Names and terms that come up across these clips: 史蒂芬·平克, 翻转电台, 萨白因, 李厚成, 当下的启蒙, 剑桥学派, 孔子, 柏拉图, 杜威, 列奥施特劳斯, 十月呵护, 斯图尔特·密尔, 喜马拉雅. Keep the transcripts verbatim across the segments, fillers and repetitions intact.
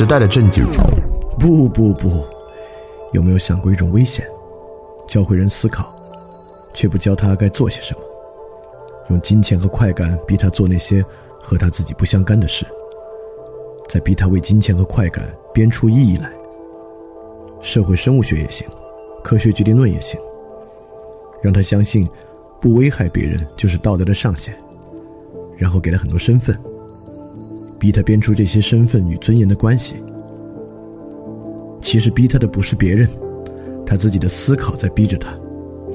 时代的震惊。不不不，有没有想过一种危险？教会人思考，却不教他该做些什么，用金钱和快感逼他做那些和他自己不相干的事，再逼他为金钱和快感编出意义来。社会生物学也行，科学决定论也行，让他相信不危害别人就是道德的上限，然后给他很多身份，逼他编出这些身份与尊严的关系。其实逼他的不是别人，他自己的思考在逼着他。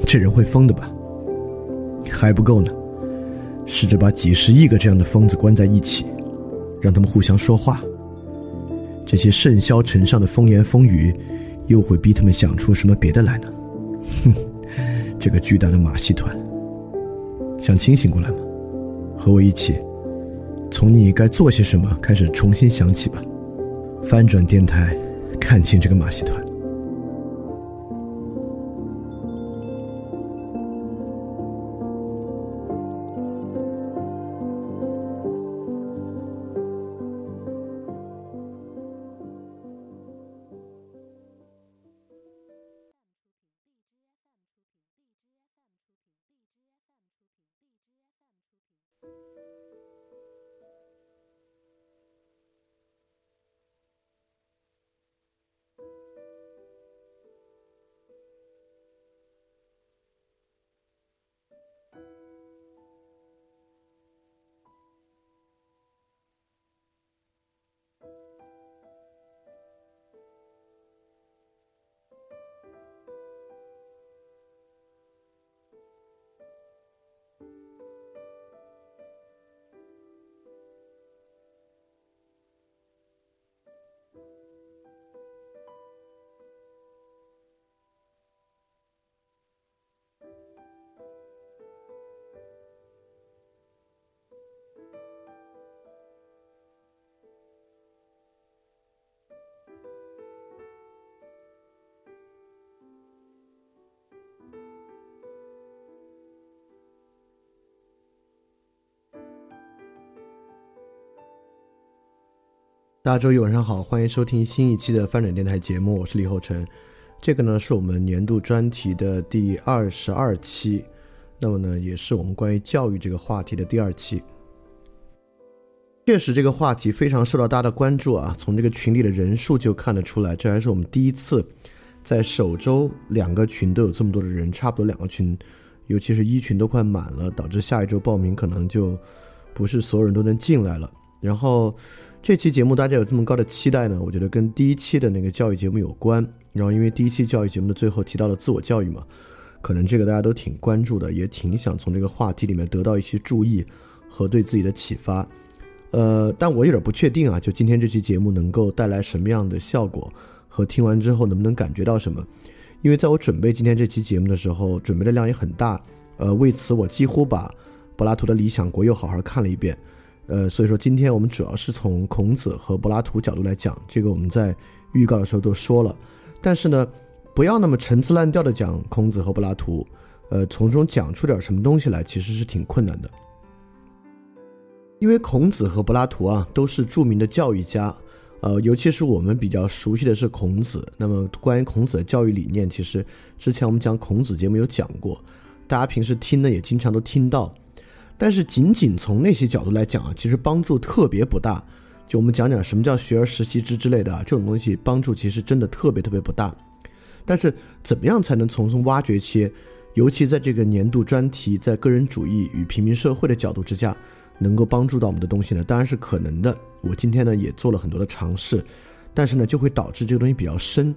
这人会疯的吧？还不够呢，试着把几十亿个这样的疯子关在一起，让他们互相说话，这些甚嚣尘上的风言风语又会逼他们想出什么别的来呢？哼，这个巨大的马戏团，想清醒过来吗？和我一起，从你该做些什么开始重新想起吧。翻转电台，看清这个马戏团。大家周一晚上好，欢迎收听新一期的翻转电台节目，我是李厚成。这个呢是我们年度专题的第二十二期，那么呢也是我们关于教育这个话题的第二期。确实这个话题非常受到大家的关注啊，从这个群里的人数就看得出来，这还是我们第一次在首周两个群都有这么多的人，差不多两个群，尤其是一群都快满了，导致下一周报名可能就不是所有人都能进来了。然后这期节目大家有这么高的期待呢，我觉得跟第一期的那个教育节目有关，然后因为第一期教育节目的最后提到了自我教育嘛，可能这个大家都挺关注的，也挺想从这个话题里面得到一些注意和对自己的启发。呃，但我有点不确定啊，就今天这期节目能够带来什么样的效果，和听完之后能不能感觉到什么。因为在我准备今天这期节目的时候，准备的量也很大，呃，为此我几乎把柏拉图的《理想国》又好好看了一遍。呃，所以说今天我们主要是从孔子和柏拉图角度来讲，这个我们在预告的时候都说了，但是呢不要那么陈词滥调的讲孔子和柏拉图，呃，从中讲出点什么东西来其实是挺困难的。因为孔子和柏拉图啊都是著名的教育家，呃，尤其是我们比较熟悉的是孔子，那么关于孔子的教育理念，其实之前我们讲孔子节目有讲过，大家平时听呢也经常都听到，但是仅仅从那些角度来讲啊，其实帮助特别不大。就我们讲讲什么叫学而时习之之类的啊，这种东西帮助其实真的特别特别不大。但是怎么样才能从中挖掘些，尤其在这个年度专题在个人主义与平民社会的角度之下能够帮助到我们的东西呢？当然是可能的，我今天呢也做了很多的尝试，但是呢就会导致这个东西比较深。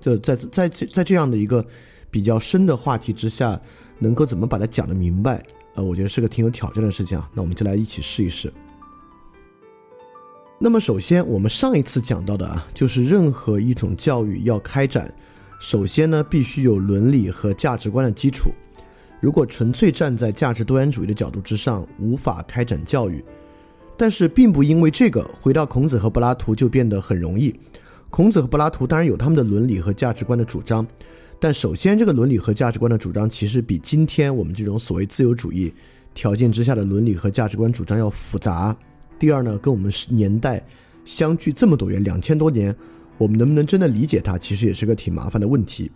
就在在在这样的一个比较深的话题之下，能够怎么把它讲得明白，呃，我觉得是个挺有挑战的事情啊，那我们就来一起试一试。那么首先我们上一次讲到的啊，就是任何一种教育要开展，首先呢必须有伦理和价值观的基础，如果纯粹站在价值多元主义的角度之上无法开展教育。但是并不因为这个回到孔子和柏拉图就变得很容易，孔子和柏拉图当然有他们的伦理和价值观的主张，但首先这个伦理和价值观的主张其实比今天我们这种所谓自由主义条件之下的伦理和价值观主张要复杂，第二呢跟我们年代相距这么多远，两千多年，我们能不能真的理解它，其实也是个挺麻烦的问题。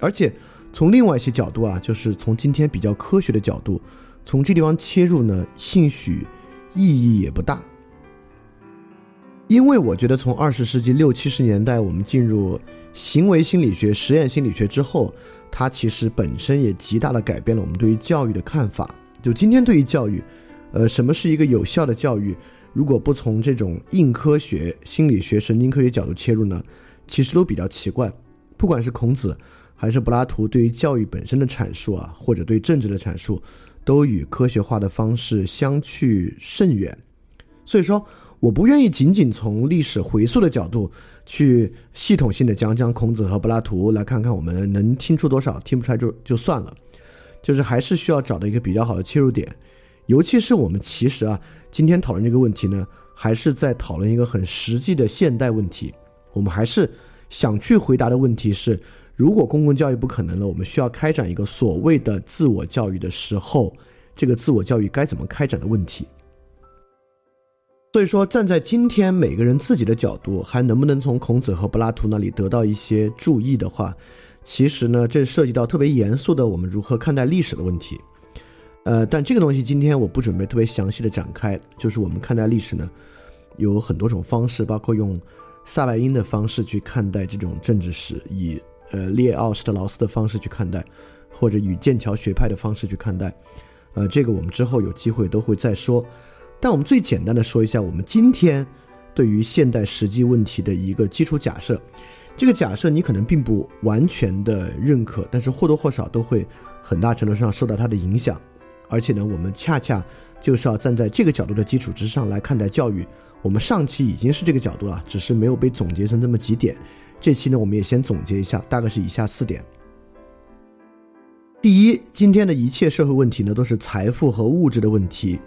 而且从另外一些角度啊，就是从今天比较科学的角度，从这地方切入呢，兴许意义也不大。因为我觉得从二十世纪六七十年代我们进入行为心理学、实验心理学之后，它其实本身也极大的改变了我们对于教育的看法。就今天对于教育，呃，什么是一个有效的教育，如果不从这种硬科学、心理学、神经科学角度切入呢，其实都比较奇怪。不管是孔子还是柏拉图对于教育本身的阐述啊，或者对政治的阐述，都与科学化的方式相去甚远。所以说我不愿意仅仅从历史回溯的角度去系统性的讲讲孔子和柏拉图，来看看我们能听出多少，听不出来就就算了，就是还是需要找到一个比较好的切入点。尤其是我们其实啊，今天讨论这个问题呢，还是在讨论一个很实际的现代问题。我们还是想去回答的问题是，如果公共教育不可能了，我们需要开展一个所谓的自我教育的时候，这个自我教育该怎么开展的问题。所以说站在今天每个人自己的角度，还能不能从孔子和柏拉图那里得到一些注意的话，其实呢这涉及到特别严肃的我们如何看待历史的问题。呃，但这个东西今天我不准备特别详细的展开。就是我们看待历史呢有很多种方式，包括用萨白因的方式去看待这种政治史，以呃列奥施特劳斯的方式去看待，或者与剑桥学派的方式去看待，呃，这个我们之后有机会都会再说。但我们最简单的说一下我们今天对于现代实际问题的一个基础假设。这个假设你可能并不完全的认可，但是或多或少都会很大程度上受到它的影响。而且呢，我们恰恰就是要站在这个角度的基础之上来看待教育。我们上期已经是这个角度了，只是没有被总结成这么几点。这期呢，我们也先总结一下，大概是以下四点。第一，今天的一切社会问题呢，都是财富和物质的问题。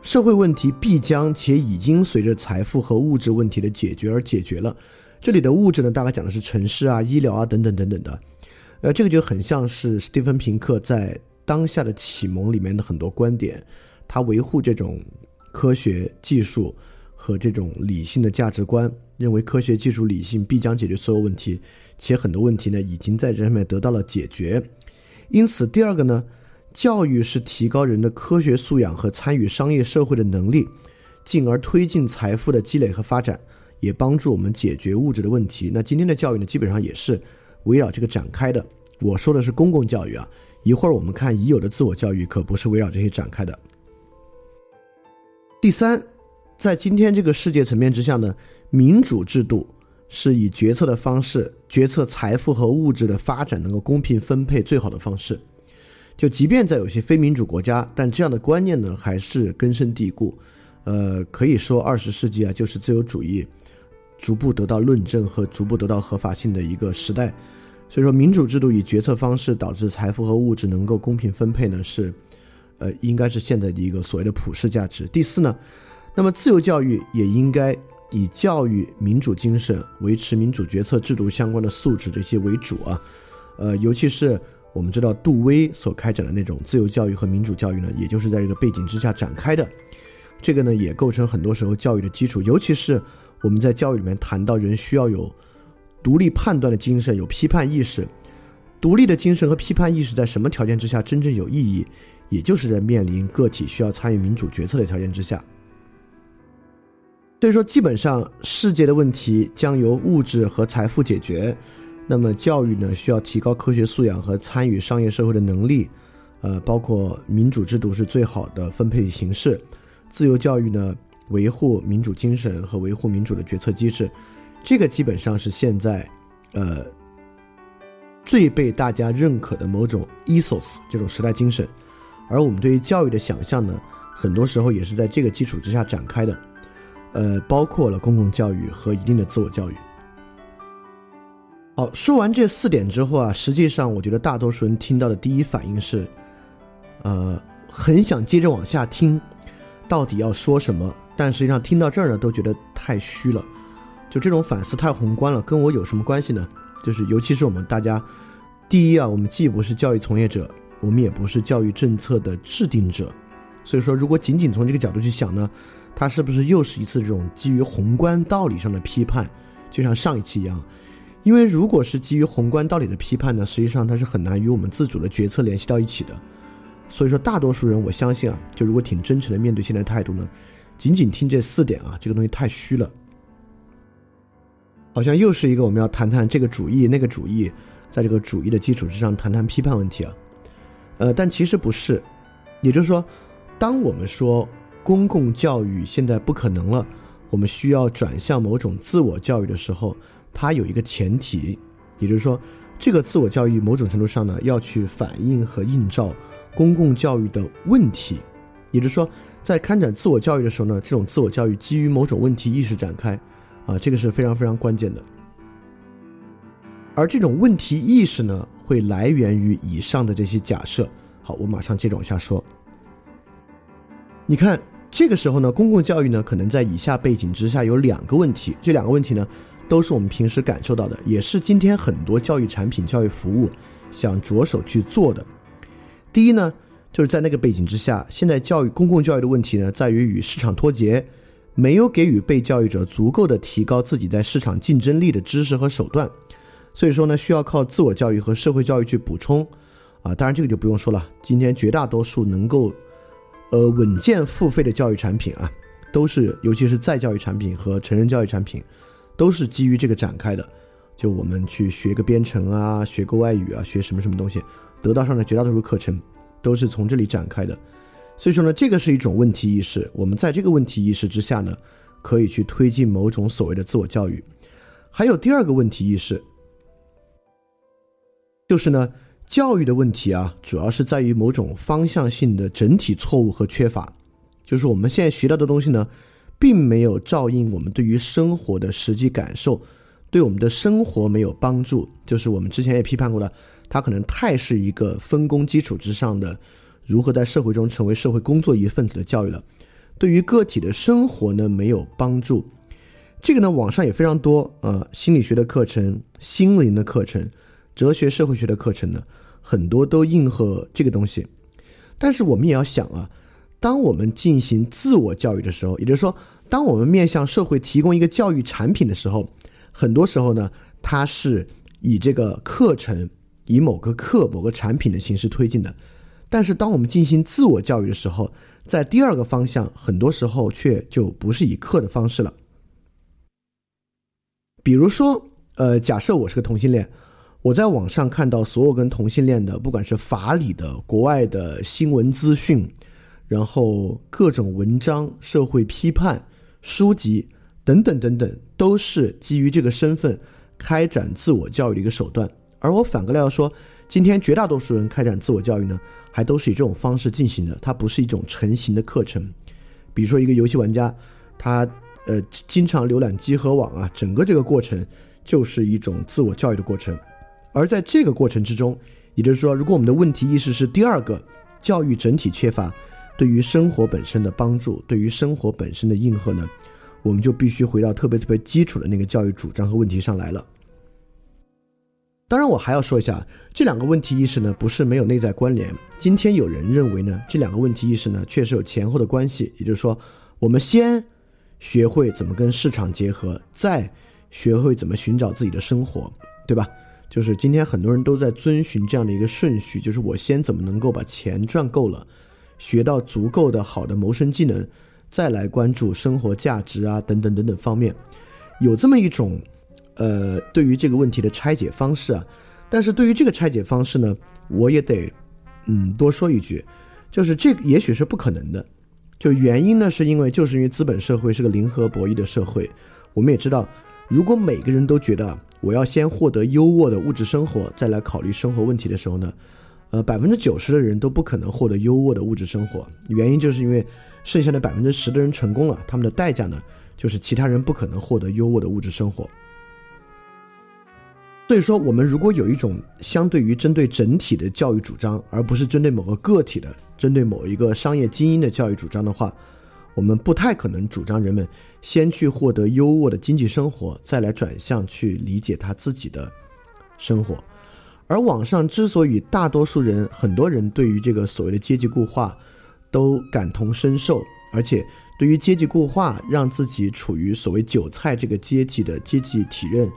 社会问题必将且已经随着财富和物质问题的解决而解决了。这里的物质呢，大概讲的是城市啊、医疗啊等等等等的。呃，这个就很像是史蒂芬·平克在《当下的启蒙》里面的很多观点，他维护这种科学技术和这种理性的价值观，认为科学技术理性必将解决所有问题，且很多问题呢已经在这上面得到了解决。因此，第二个呢，教育是提高人的科学素养和参与商业社会的能力，进而推进财富的积累和发展，也帮助我们解决物质的问题。那今天的教育呢，基本上也是围绕这个展开的。我说的是公共教育啊，一会儿我们看已有的自我教育可不是围绕这些展开的。第三，在今天这个世界层面之下呢，民主制度是以决策的方式决策财富和物质的发展能够公平分配最好的方式。就即便在有些非民主国家，但这样的观念呢还是根深蒂固。呃，可以说二十世纪啊，就是自由主义逐步得到论证和逐步得到合法性的一个时代。所以说民主制度以决策方式导致财富和物质能够公平分配呢，是呃，应该是现在的一个所谓的普世价值。第四呢，那么自由教育也应该以教育民主精神、维持民主决策制度相关的素质这些为主啊。呃，尤其是我们知道杜威所开展的那种自由教育和民主教育呢，也就是在这个背景之下展开的。这个呢也构成很多时候教育的基础，尤其是我们在教育里面谈到人需要有独立判断的精神，有批判意识。独立的精神和批判意识在什么条件之下真正有意义，也就是在面临个体需要参与民主决策的条件之下。所以说基本上世界的问题将由物质和财富解决，那么教育呢需要提高科学素养和参与商业社会的能力，呃，包括民主制度是最好的分配形式。自由教育呢维护民主精神和维护民主的决策机制，这个基本上是现在呃最被大家认可的某种 ethos 这种时代精神。而我们对于教育的想象呢，很多时候也是在这个基础之下展开的，呃，包括了公共教育和一定的自我教育。好，说完这四点之后啊，实际上我觉得大多数人听到的第一反应是，呃，很想接着往下听，到底要说什么？但实际上听到这儿呢，都觉得太虚了，就这种反思太宏观了，跟我有什么关系呢？就是尤其是我们大家，第一啊，我们既不是教育从业者，我们也不是教育政策的制定者，所以说如果仅仅从这个角度去想呢，它是不是又是一次这种基于宏观道理上的批判，就像上一期一样。因为如果是基于宏观道理的批判呢，实际上它是很难与我们自主的决策联系到一起的。所以说大多数人我相信啊，就如果挺真诚的面对现在态度呢，仅仅听这四点啊，这个东西太虚了。好像又是一个我们要谈谈这个主义那个主义，在这个主义的基础之上谈谈批判问题啊。呃，但其实不是，也就是说当我们说公共教育现在不可能了，我们需要转向某种自我教育的时候，它有一个前提，也就是说这个自我教育某种程度上呢，要去反映和映照公共教育的问题。也就是说在开展自我教育的时候呢，这种自我教育基于某种问题意识展开啊，这个是非常非常关键的。而这种问题意识呢，会来源于以上的这些假设。好，我马上接着往下说。你看这个时候呢，公共教育呢可能在以下背景之下有两个问题，这两个问题呢都是我们平时感受到的，也是今天很多教育产品教育服务想着手去做的。第一呢，就是在那个背景之下，现在教育公共教育的问题呢在于与市场脱节，没有给予被教育者足够的提高自己在市场竞争力的知识和手段，所以说呢需要靠自我教育和社会教育去补充啊。当然这个就不用说了，今天绝大多数能够呃稳健付费的教育产品啊，都是尤其是再教育产品和成人教育产品都是基于这个展开的。就我们去学个编程啊，学个外语啊，学什么什么东西，得到上的绝大多数课程都是从这里展开的。所以说呢这个是一种问题意识，我们在这个问题意识之下呢可以去推进某种所谓的自我教育。还有第二个问题意识，就是呢教育的问题啊主要是在于某种方向性的整体错误和缺乏，就是我们现在学到的东西呢并没有照应我们对于生活的实际感受，对我们的生活没有帮助。就是我们之前也批判过的，它可能太是一个分工基础之上的如何在社会中成为社会工作一份子的教育了，对于个体的生活呢没有帮助。这个呢网上也非常多、呃、心理学的课程、心灵的课程、哲学社会学的课程呢很多都应和这个东西。但是我们也要想啊，当我们进行自我教育的时候，也就是说当我们面向社会提供一个教育产品的时候，很多时候呢它是以这个课程、以某个课、某个产品的形式推进的。但是当我们进行自我教育的时候，在第二个方向很多时候却就不是以课的方式了。比如说呃，假设我是个同性恋，我在网上看到所有跟同性恋的不管是法理的、国外的新闻资讯，然后各种文章、社会批判、书籍等等等等，都是基于这个身份开展自我教育的一个手段。而我反过来要说，今天绝大多数人开展自我教育呢还都是以这种方式进行的，它不是一种成型的课程。比如说一个游戏玩家，他呃经常浏览集合网啊，整个这个过程就是一种自我教育的过程。而在这个过程之中，也就是说如果我们的问题意识是第二个，教育整体缺乏对于生活本身的帮助、对于生活本身的应和呢，我们就必须回到特别特别基础的那个教育主张和问题上来了。当然我还要说一下，这两个问题意识呢不是没有内在关联。今天有人认为呢这两个问题意识呢确实有前后的关系，也就是说我们先学会怎么跟市场结合，再学会怎么寻找自己的生活，对吧？就是今天很多人都在遵循这样的一个顺序，就是我先怎么能够把钱赚够了，学到足够的好的谋生技能，再来关注生活价值啊等等等等方面，有这么一种呃对于这个问题的拆解方式啊。但是对于这个拆解方式呢，我也得嗯多说一句，就是这个也许是不可能的。就原因呢是因为就是因为资本社会是个零和博弈的社会，我们也知道如果每个人都觉得我要先获得优渥的物质生活再来考虑生活问题的时候呢，呃， 百分之九十 的人都不可能获得优渥的物质生活。原因就是因为剩下的 百分之十 的人成功了，他们的代价呢就是其他人不可能获得优渥的物质生活。所以说我们如果有一种相对于针对整体的教育主张，而不是针对某个个体的、针对某一个商业精英的教育主张的话，我们不太可能主张人们先去获得优渥的经济生活，再来转向去理解他自己的生活。而网上之所以大多数人、很多人对于这个所谓的阶级固化都感同身受，而且对于阶级固化，让自己处于所谓韭菜这个阶级的阶级体认，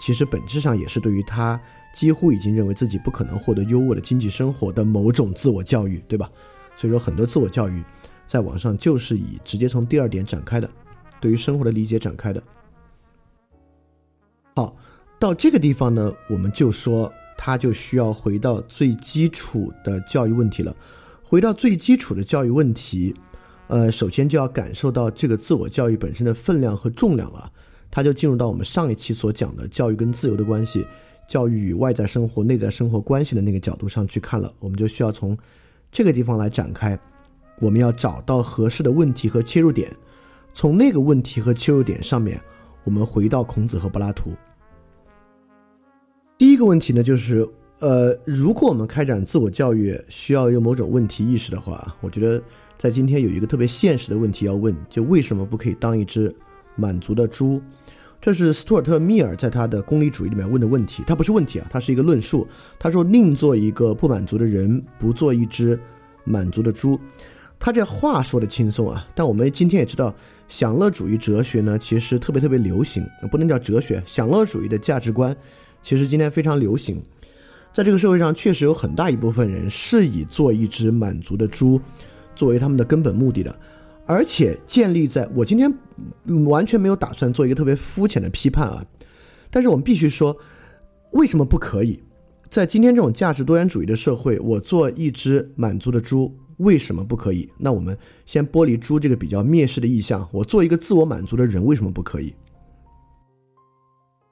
其实本质上也是对于他几乎已经认为自己不可能获得优渥的经济生活的某种自我教育，对吧？所以说很多自我教育在网上就是以直接从第二点展开的，对于生活的理解展开的。好，到这个地方呢，我们就说他就需要回到最基础的教育问题了。回到最基础的教育问题，呃，首先就要感受到这个自我教育本身的分量和重量了。它就进入到我们上一期所讲的教育跟自由的关系，教育与外在生活、内在生活关系的那个角度上去看了。我们就需要从这个地方来展开，我们要找到合适的问题和切入点，从那个问题和切入点上面，我们回到孔子和柏拉图。第一个问题呢，就是呃，如果我们开展自我教育需要有某种问题意识的话，我觉得在今天有一个特别现实的问题要问，就为什么不可以当一只满足的猪？这是斯图尔特·密尔在他的功利主义里面问的问题，它不是问题啊，它是一个论述。他说宁做一个不满足的人，不做一只满足的猪。他这话说的轻松啊，但我们今天也知道享乐主义哲学呢，其实特别特别流行，不能叫哲学，享乐主义的价值观其实今天非常流行。在这个社会上确实有很大一部分人是以做一只满足的猪作为他们的根本目的的，而且建立在我今天完全没有打算做一个特别肤浅的批判啊，但是我们必须说为什么不可以？在今天这种价值多元主义的社会，我做一只满足的猪为什么不可以？那我们先剥离猪这个比较蔑视的意象，我做一个自我满足的人为什么不可以？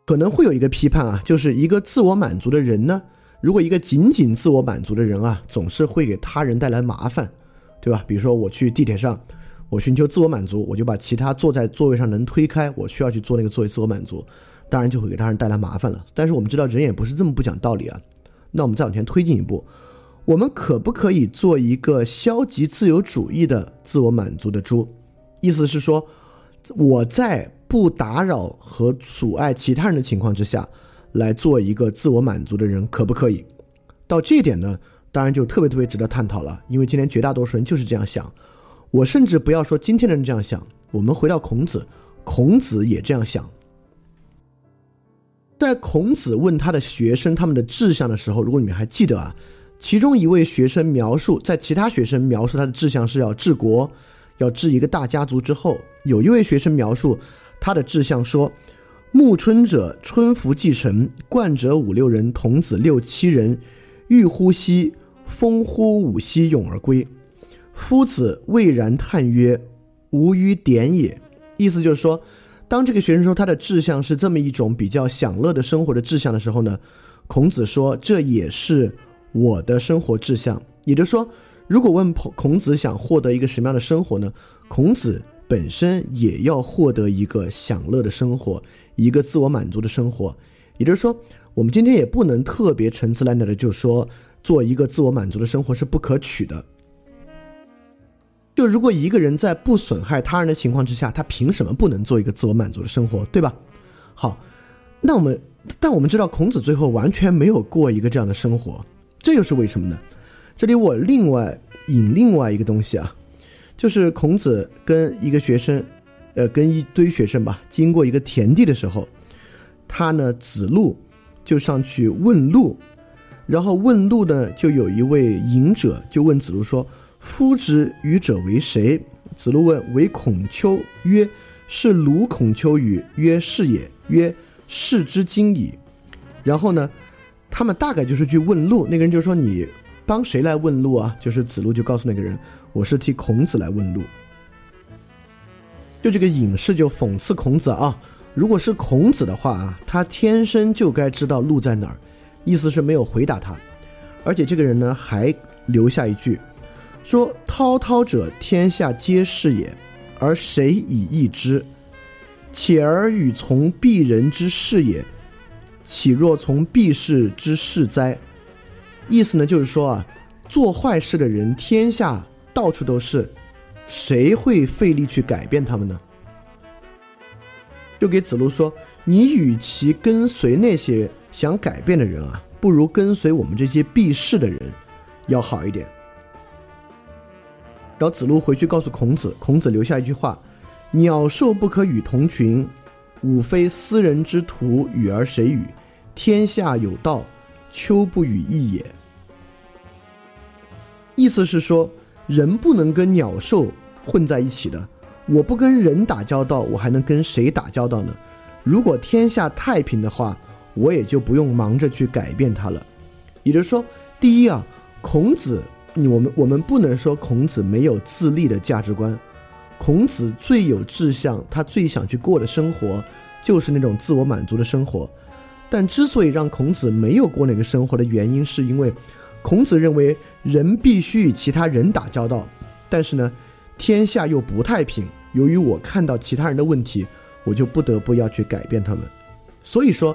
可能会有一个批判啊，就是一个自我满足的人呢，如果一个仅仅自我满足的人啊，总是会给他人带来麻烦，对吧？比如说我去地铁上，我寻求自我满足，我就把其他坐在座位上能推开，我需要去做那个座位自我满足，当然就会给他人带来麻烦了。但是我们知道人也不是这么不讲道理啊。那我们再往前推进一步，我们可不可以做一个消极自由主义的自我满足的猪？意思是说，我在不打扰和阻碍其他人的情况之下来做一个自我满足的人，可不可以？到这一点呢，当然就特别特别值得探讨了，因为今天绝大多数人就是这样想。我甚至不要说今天的人这样想，我们回到孔子，孔子也这样想。在孔子问他的学生他们的志向的时候，如果你们还记得啊，其中一位学生描述，在其他学生描述他的志向是要治国，要治一个大家族之后，有一位学生描述他的志向说，暮春者春服既成，冠者五六人，童子六七人，欲乎兮，风乎舞兮，咏而归。夫子蔚然叹曰，吾于点也。意思就是说，当这个学生说他的志向是这么一种比较享乐的生活的志向的时候呢，孔子说这也是我的生活志向。也就是说，如果问孔子想获得一个什么样的生活呢，孔子本身也要获得一个享乐的生活，一个自我满足的生活。也就是说，我们今天也不能特别陈词滥调的就说做一个自我满足的生活是不可取的。就如果一个人在不损害他人的情况之下，他凭什么不能做一个自我满足的生活，对吧？好，那我们但我们知道孔子最后完全没有过一个这样的生活，这又是为什么呢？这里我另外引另外一个东西啊，就是孔子跟一个学生呃，跟一堆学生吧，经过一个田地的时候，他呢子路就上去问路，然后问路呢就有一位隐者就问子路说，夫之愚者为谁？子路问，为孔丘。曰，是鲁孔丘与？曰，是也。曰，是之今矣。然后呢他们大概就是去问路，那个人就说你帮谁来问路啊？就是子路就告诉那个人，我是替孔子来问路。就这个隐士就讽刺孔子啊，如果是孔子的话啊，他天生就该知道路在哪儿。意思是没有回答他，而且这个人呢还留下一句说，滔滔者天下皆是也，而谁以易之？且而与从敝人之是也，岂若从敝氏之是哉？意思呢就是说啊，做坏事的人天下到处都是，谁会费力去改变他们呢？就给子路说，你与其跟随那些想改变的人啊，不如跟随我们这些敝氏的人要好一点。然后子路回去告诉孔子，孔子留下一句话：鸟兽不可与同群，吾非斯人之徒，与而谁与？天下有道，丘不与异也。意思是说，人不能跟鸟兽混在一起的。我不跟人打交道，我还能跟谁打交道呢？如果天下太平的话，我也就不用忙着去改变它了。也就是说，第一啊，孔子，我们我们不能说孔子没有自立的价值观。孔子最有志向，他最想去过的生活，就是那种自我满足的生活。但之所以让孔子没有过那个生活的原因，是因为孔子认为人必须与其他人打交道，但是呢，天下又不太平，由于我看到其他人的问题，我就不得不要去改变他们。所以说，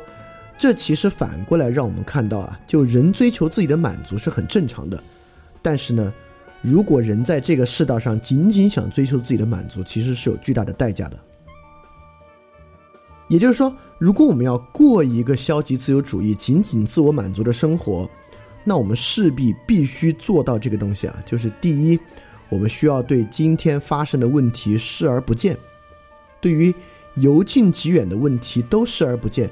这其实反过来让我们看到啊，就人追求自己的满足是很正常的，但是呢，如果人在这个世道上仅仅想追求自己的满足，其实是有巨大的代价的。也就是说，如果我们要过一个消极自由主义、仅仅自我满足的生活，那我们势必必须做到这个东西啊，就是第一，我们需要对今天发生的问题视而不见，对于由近及远的问题都视而不见。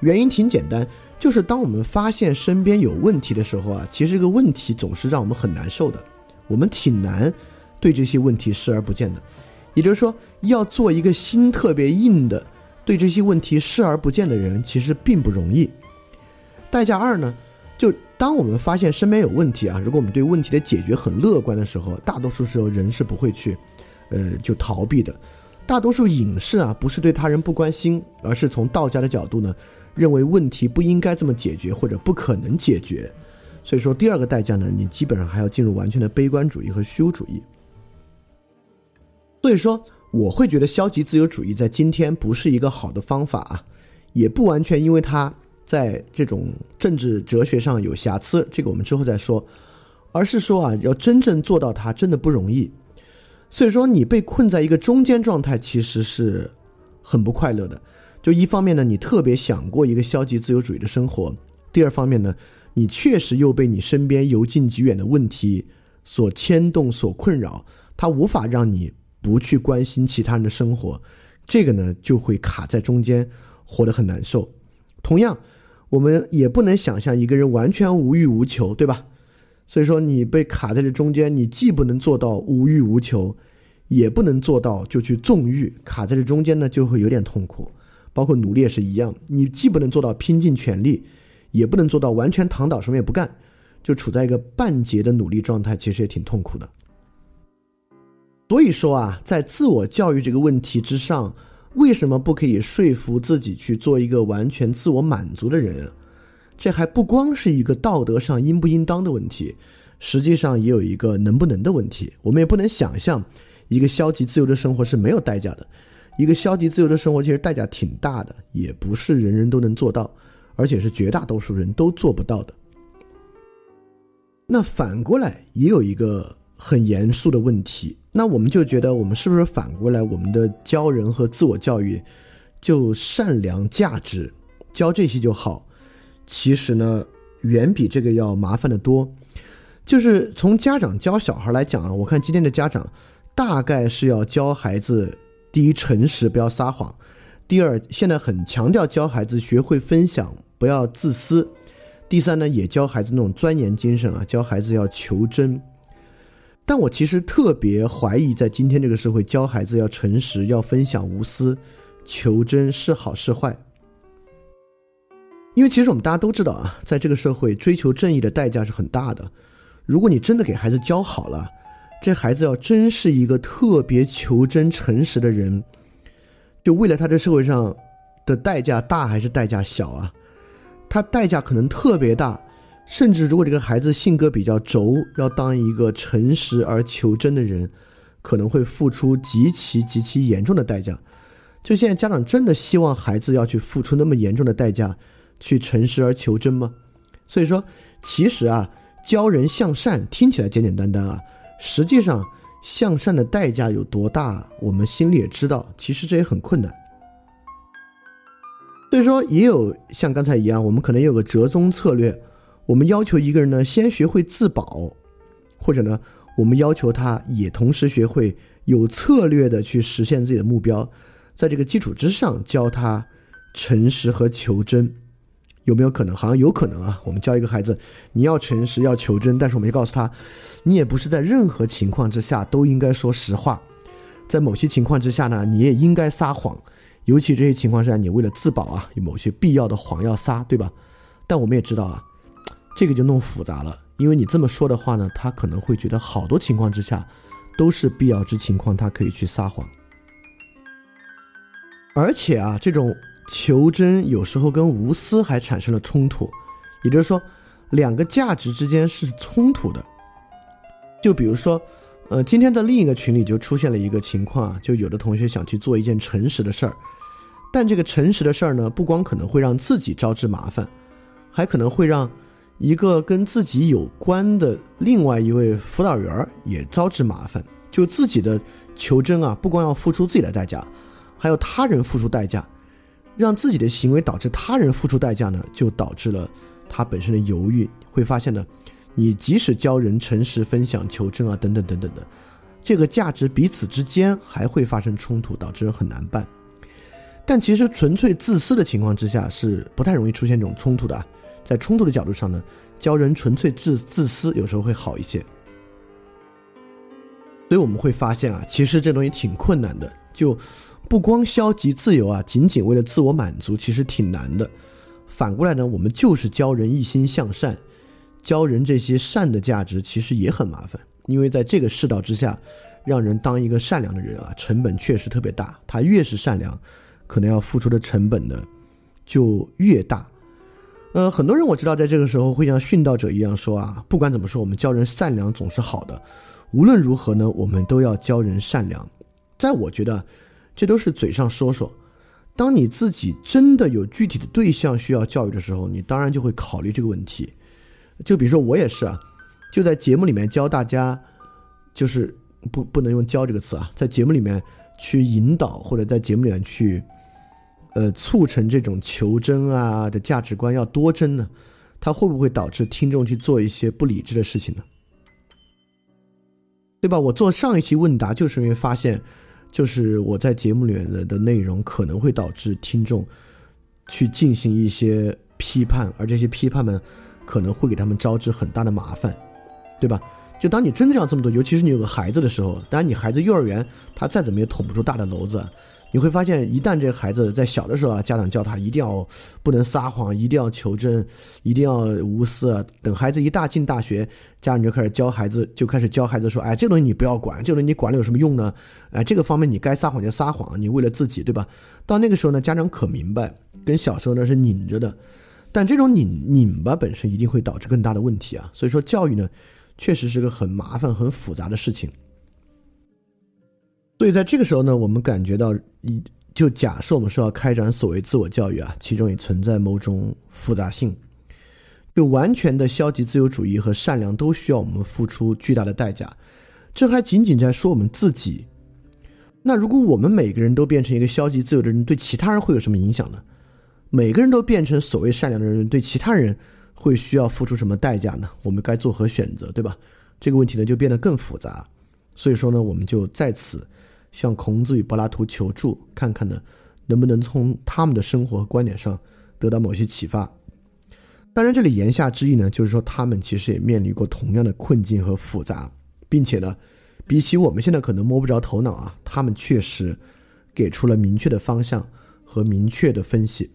原因挺简单，就是当我们发现身边有问题的时候啊，其实这个问题总是让我们很难受的，我们挺难对这些问题视而不见的。也就是说，要做一个心特别硬的对这些问题视而不见的人，其实并不容易。代价二呢，就当我们发现身边有问题啊，如果我们对问题的解决很乐观的时候，大多数时候人是不会去呃，就逃避的。大多数隐士啊，不是对他人不关心，而是从道家的角度呢，认为问题不应该这么解决，或者不可能解决。所以说第二个代价呢，你基本上还要进入完全的悲观主义和虚无主义。所以说我会觉得消极自由主义在今天不是一个好的方法啊，也不完全因为它在这种政治哲学上有瑕疵，这个我们之后再说，而是说啊，要真正做到它真的不容易。所以说你被困在一个中间状态，其实是很不快乐的。就一方面呢，你特别想过一个消极自由主义的生活，第二方面呢，你确实又被你身边由近及远的问题所牵动所困扰，它无法让你不去关心其他人的生活，这个呢就会卡在中间，活得很难受。同样我们也不能想象一个人完全无欲无求，对吧？所以说你被卡在这中间，你既不能做到无欲无求，也不能做到就去纵欲，卡在这中间呢就会有点痛苦。包括努力也是一样，你既不能做到拼尽全力，也不能做到完全躺倒什么也不干，就处在一个半截的努力状态，其实也挺痛苦的。所以说啊，在自我教育这个问题之上，为什么不可以说服自己去做一个完全自我满足的人？这还不光是一个道德上应不应当的问题，实际上也有一个能不能的问题。我们也不能想象一个消极自由的生活是没有代价的，一个消极自由的生活其实代价挺大的，也不是人人都能做到，而且是绝大多数人都做不到的。那反过来也有一个很严肃的问题，那我们就觉得我们是不是反过来，我们的教人和自我教育就善良价值，教这些就好？其实呢，远比这个要麻烦得多。就是从家长教小孩来讲啊，我看今天的家长大概是要教孩子，第一，诚实，不要撒谎；第二，现在很强调教孩子学会分享，不要自私；第三呢，也教孩子那种钻研精神啊，教孩子要求真。但我其实特别怀疑，在今天这个社会，教孩子要诚实，要分享，无私，求真是好是坏。因为其实我们大家都知道啊，在这个社会追求正义的代价是很大的。如果你真的给孩子教好了，这孩子要真是一个特别求真诚实的人，就未来他在社会上的代价大还是代价小啊？他代价可能特别大，甚至如果这个孩子性格比较轴，要当一个诚实而求真的人，可能会付出极其极其严重的代价。就现在家长真的希望孩子要去付出那么严重的代价去诚实而求真吗？所以说其实啊，教人向善听起来简简单单啊，实际上向善的代价有多大，我们心里也知道，其实这也很困难。所以说也有像刚才一样，我们可能有个折中策略，我们要求一个人呢先学会自保，或者呢我们要求他也同时学会有策略的去实现自己的目标，在这个基础之上教他诚实和求真。有没有可能？好像有可能啊。我们教一个孩子，你要诚实要求真，但是我们就告诉他，你也不是在任何情况之下都应该说实话，在某些情况之下呢，你也应该撒谎，尤其这些情况下你为了自保啊，有某些必要的谎要撒，对吧？但我们也知道啊，这个就弄复杂了，因为你这么说的话呢，他可能会觉得好多情况之下都是必要之情况，他可以去撒谎。而且啊，这种求真有时候跟无私还产生了冲突，也就是说两个价值之间是冲突的。就比如说呃，今天在另一个群里就出现了一个情况啊，就有的同学想去做一件诚实的事儿，但这个诚实的事儿呢，不光可能会让自己招致麻烦，还可能会让一个跟自己有关的另外一位辅导员也招致麻烦。就自己的求真啊，不光要付出自己的代价，还有他人付出代价，让自己的行为导致他人付出代价呢，就导致了他本身的犹豫。会发现呢，你即使教人诚实、分享、求真啊，等等等等的，这个价值彼此之间还会发生冲突，导致很难办。但其实纯粹自私的情况之下是不太容易出现这种冲突的啊。在冲突的角度上呢，教人纯粹 自, 自私有时候会好一些。所以我们会发现啊，其实这东西挺困难的，就不光消极自由啊，仅仅为了自我满足，其实挺难的。反过来呢，我们就是教人一心向善，教人这些善的价值其实也很麻烦，因为在这个世道之下，让人当一个善良的人啊，成本确实特别大。他越是善良，可能要付出的成本呢就越大。呃，很多人我知道在这个时候会像殉道者一样说啊，不管怎么说，我们教人善良总是好的，无论如何呢，我们都要教人善良。在我觉得，这都是嘴上说说。当你自己真的有具体的对象需要教育的时候，你当然就会考虑这个问题。就比如说我也是啊，就在节目里面教大家，就是不不能用教这个词啊，在节目里面去引导，或者在节目里面去呃促成这种求真啊的价值观要多真呢，它会不会导致听众去做一些不理智的事情呢？对吧？我做上一期问答就是因为发现，就是我在节目里面 的, 的内容可能会导致听众去进行一些批判，而这些批判们可能会给他们招致很大的麻烦，对吧？就当你真正要这么多，尤其是你有个孩子的时候，当然你孩子幼儿园他再怎么也捅不出大的篓子，你会发现一旦这个孩子在小的时候啊，家长叫他一定要不能撒谎，一定要求真，一定要无私啊，等孩子一大进大学，家长就开始教孩子就开始教孩子说，哎，这东西你不要管，这东西你管了有什么用呢？哎，这个方面你该撒谎就撒谎，你为了自己，对吧？到那个时候呢，家长可明白，跟小时候呢是拧着的，但这种拧拧巴本身一定会导致更大的问题啊，所以说教育呢，确实是个很麻烦、很复杂的事情。所以在这个时候呢，我们感觉到，就假设我们说要开展所谓自我教育啊，其中也存在某种复杂性。就完全的消极自由主义和善良都需要我们付出巨大的代价，这还仅仅在说我们自己。那如果我们每个人都变成一个消极自由的人，对其他人会有什么影响呢？每个人都变成所谓善良的人，对其他人会需要付出什么代价呢？我们该做何选择，对吧？这个问题呢就变得更复杂。所以说呢，我们就在此向孔子与柏拉图求助，看看呢能不能从他们的生活和观点上得到某些启发。当然这里言下之意呢，就是说他们其实也面临过同样的困境和复杂，并且呢比起我们现在可能摸不着头脑啊，他们确实给出了明确的方向和明确的分析。